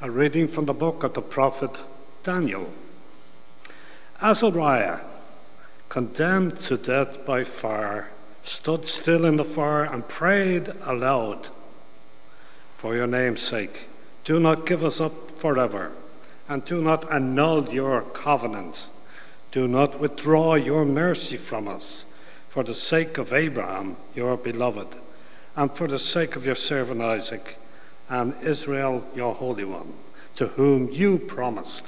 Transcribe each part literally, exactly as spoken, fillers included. A reading from the book of the prophet Daniel. Azariah, condemned to death by fire, stood still in the fire and prayed aloud, "For your name's sake, do not give us up forever, and do not annul your covenant. Do not withdraw your mercy from us, for the sake of Abraham, your beloved, and for the sake of your servant Isaac, and Israel, your Holy One, to whom you promised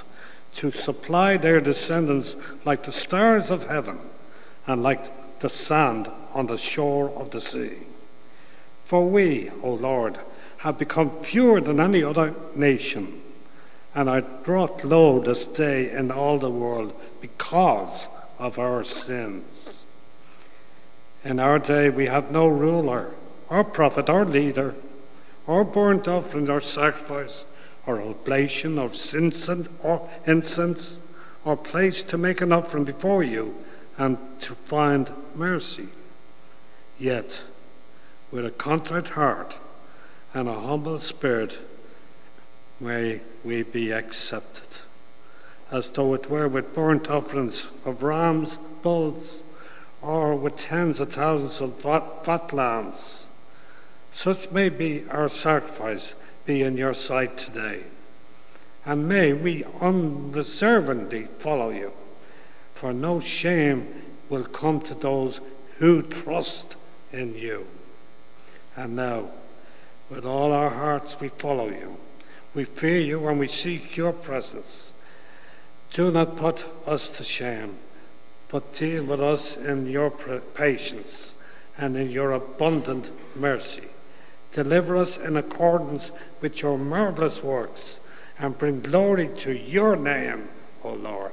to supply their descendants like the stars of heaven and like the sand on the shore of the sea. For we, O Lord, have become fewer than any other nation, and are brought low this day in all the world because of our sins. In our day we have no ruler, or prophet, or leader, or burnt offering, or sacrifice, or oblation, or incense, or place to make an offering before you and to find mercy. Yet, with a contrite heart and a humble spirit, may we be accepted, as though it were with burnt offerings of rams, bulls, or with tens of thousands of fat lambs. Such may be our sacrifice be in your sight today, and may we unreservedly follow you, for no shame will come to those who trust in you. And now, with all our hearts we follow you, we fear you, and we seek your presence. Do not put us to shame, but deal with us in your patience and in your abundant mercy. Deliver us in accordance with your marvelous works, and bring glory to your name, O Lord."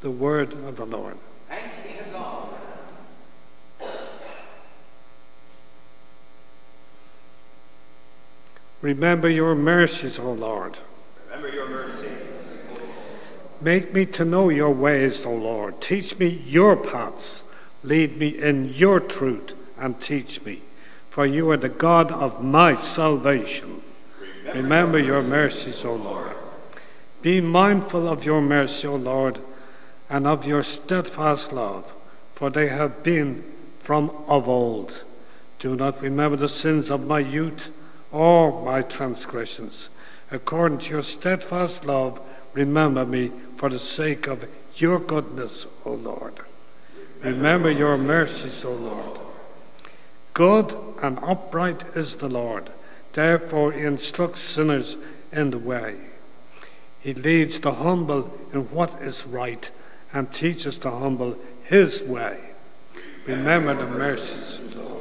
The word of the Lord. Thanks be to God. Remember your mercies, O Lord. Remember your mercies. Make me to know your ways, O Lord. Teach me your paths. Lead me in your truth and teach me, for you are the God of my salvation. Remember, Remember your mercies, O Lord. Be mindful of your mercy, O Lord, and of your steadfast love, for they have been from of old. Do not remember the sins of my youth or my transgressions. According to your steadfast love, remember me for the sake of your goodness, O Lord. Remember your mercies, O Lord. Good and upright is the Lord, therefore he instructs sinners in the way. He leads the humble in what is right, and teaches the humble his way. Remember the mercies of the Lord.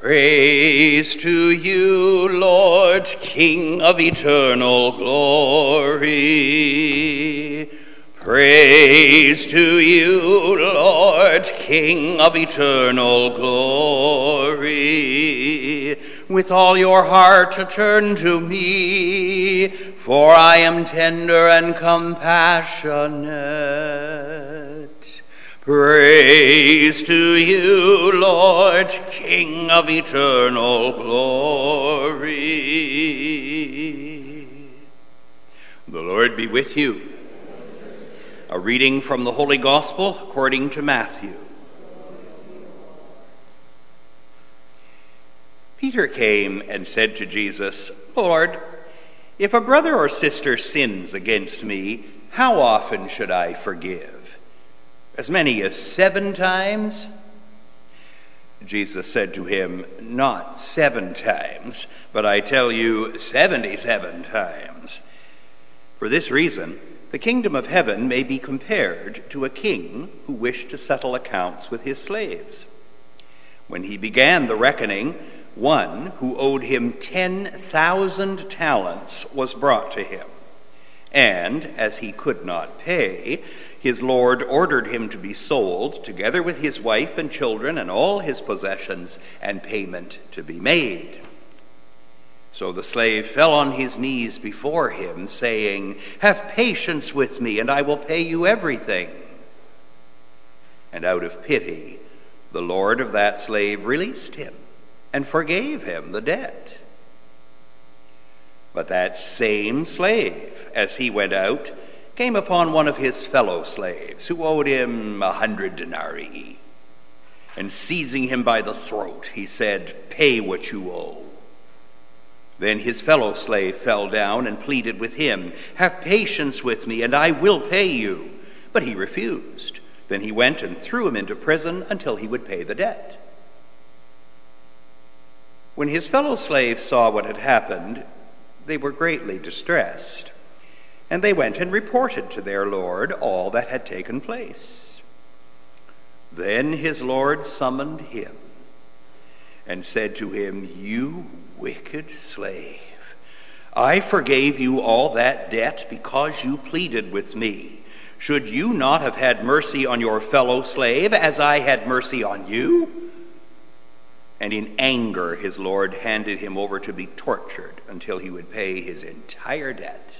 Praise to you, Lord, King of eternal glory. Praise to you, Lord, King of eternal glory. With all your heart turn to me, for I am tender and compassionate. Praise to you, Lord, King of eternal glory. The Lord be with you. A reading from the Holy Gospel according to Matthew. Peter came and said to Jesus, "Lord, if a brother or sister sins against me, how often should I forgive? As many as seven times?" Jesus said to him, "Not seven times, but I tell you, seventy-seven times. For this reason, The kingdom of heaven may be compared to a king who wished to settle accounts with his slaves. When he began the reckoning, one who owed him ten thousand talents was brought to him. And as he could not pay, his lord ordered him to be sold, together with his wife and children and all his possessions, and payment to be made. So the slave fell on his knees before him, saying, "Have patience with me, and I will pay you everything." And out of pity, the lord of that slave released him and forgave him the debt. But that same slave, as he went out, came upon one of his fellow slaves who owed him a hundred denarii. And seizing him by the throat, he said, "Pay what you owe." Then his fellow slave fell down and pleaded with him, "Have patience with me, and I will pay you." But he refused. Then he went and threw him into prison until he would pay the debt. When his fellow slaves saw what had happened, they were greatly distressed, and they went and reported to their lord all that had taken place. Then his lord summoned him and said to him, "You wicked slave, I forgave you all that debt because you pleaded with me. Should you not have had mercy on your fellow slave as I had mercy on you?" And in anger, his lord handed him over to be tortured until he would pay his entire debt.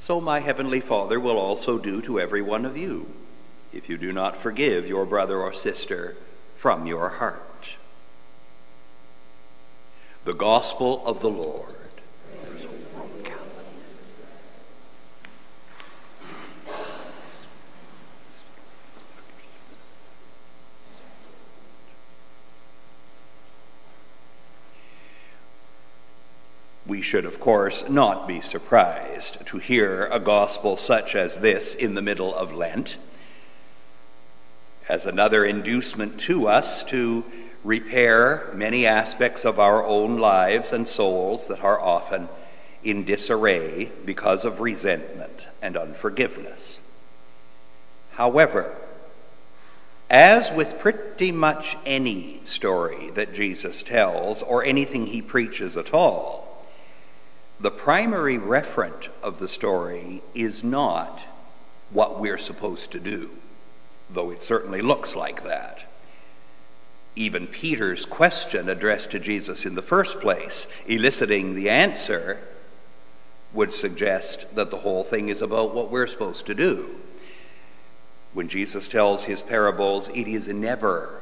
So my heavenly Father will also do to every one of you, if you do not forgive your brother or sister from your heart. The Gospel of the Lord. We should, of course, not be surprised to hear a gospel such as this in the middle of Lent, as another inducement to us to repair many aspects of our own lives and souls that are often in disarray because of resentment and unforgiveness. However, as with pretty much any story that Jesus tells or anything he preaches at all, the primary referent of the story is not what we're supposed to do, though it certainly looks like that. Even Peter's question addressed to Jesus in the first place, eliciting the answer, would suggest that the whole thing is about what we're supposed to do. When Jesus tells his parables, it is never,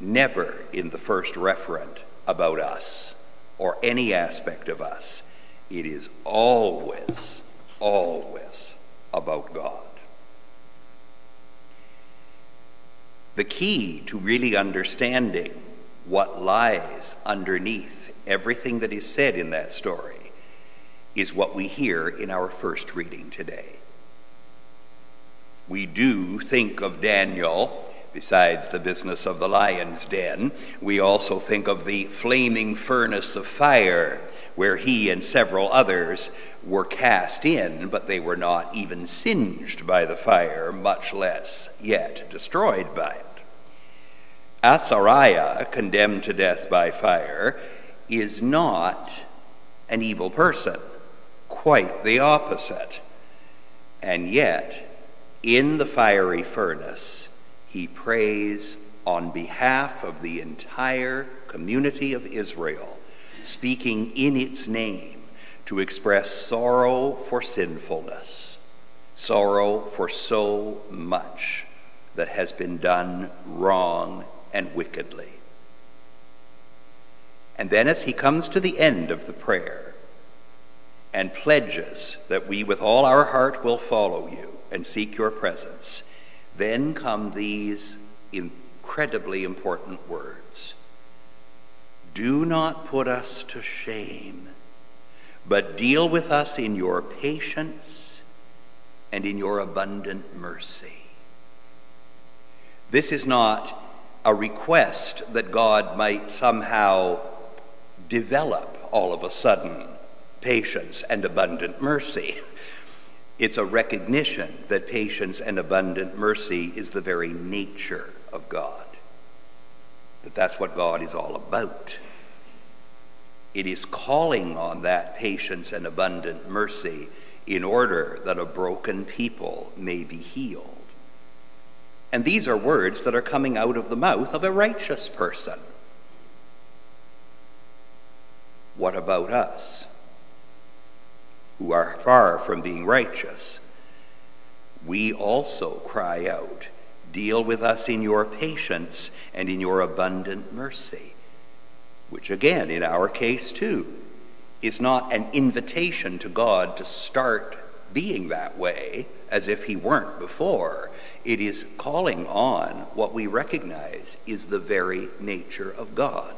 never in the first referent about us or any aspect of us. It is always, always about God. The key to really understanding what lies underneath everything that is said in that story is what we hear in our first reading today. We do think of Daniel. Besides the business of the lion's den, we also think of the flaming furnace of fire, where he and several others were cast in, but they were not even singed by the fire, much less yet destroyed by it. Azariah, condemned to death by fire, is not an evil person, quite the opposite. And yet, in the fiery furnace, he prays on behalf of the entire community of Israel, speaking in its name to express sorrow for sinfulness, sorrow for so much that has been done wrong and wickedly. And then as he comes to the end of the prayer and pledges that we with all our heart will follow you and seek your presence, then come these incredibly important words. "Do not put us to shame, but deal with us in your patience and in your abundant mercy." This is not a request that God might somehow develop all of a sudden patience and abundant mercy. It's a recognition that patience and abundant mercy is the very nature of God, that that's what God is all about. It is calling on that patience and abundant mercy in order that a broken people may be healed. And these are words that are coming out of the mouth of a righteous person. What about us, who are far from being righteous? We also cry out, deal with us in your patience and in your abundant mercy, which again, in our case too, is not an invitation to God to start being that way as if he weren't before. It is calling on what we recognize is the very nature of God,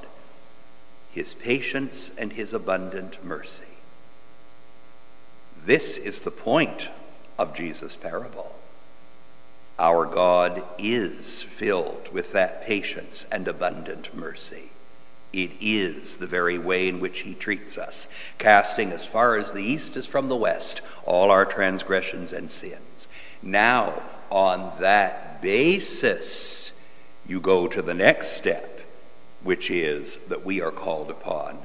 his patience and his abundant mercy. This is the point of Jesus' parable. Our God is filled with that patience and abundant mercy. It is the very way in which he treats us, casting as far as the east is from the west all our transgressions and sins. Now, on that basis, you go to the next step, which is that we are called upon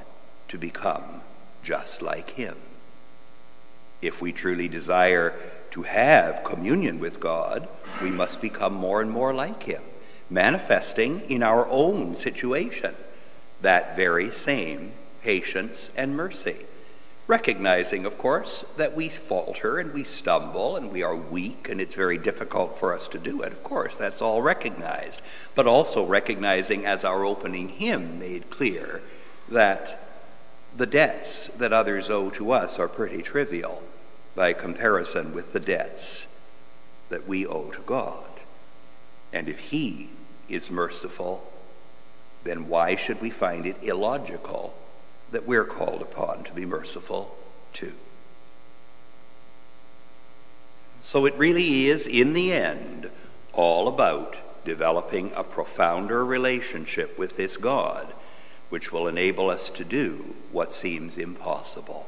to become just like him. If we truly desire to have communion with God, we must become more and more like him, manifesting in our own situation that very same patience and mercy, recognizing, of course, that we falter and we stumble and we are weak and it's very difficult for us to do it. Of course, that's all recognized, but also recognizing, as our opening hymn made clear, that the debts that others owe to us are pretty trivial by comparison with the debts that we owe to God. And if he is merciful, then why should we find it illogical that we're called upon to be merciful too? So it really is, in the end, all about developing a profounder relationship with this God, which will enable us to do what seems impossible.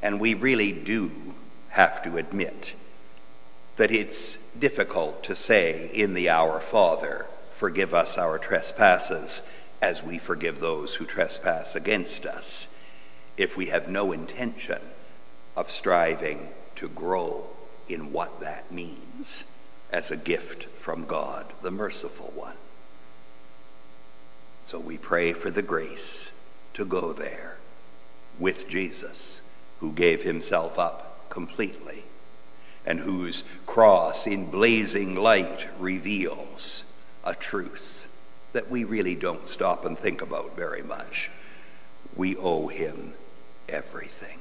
And we really do have to admit that it's difficult to say in the Our Father, forgive us our trespasses as we forgive those who trespass against us, if we have no intention of striving to grow in what that means as a gift from God, the merciful one. So we pray for the grace to go there with Jesus, who gave himself up completely and whose cross in blazing light reveals a truth that we really don't stop and think about very much. We owe him everything.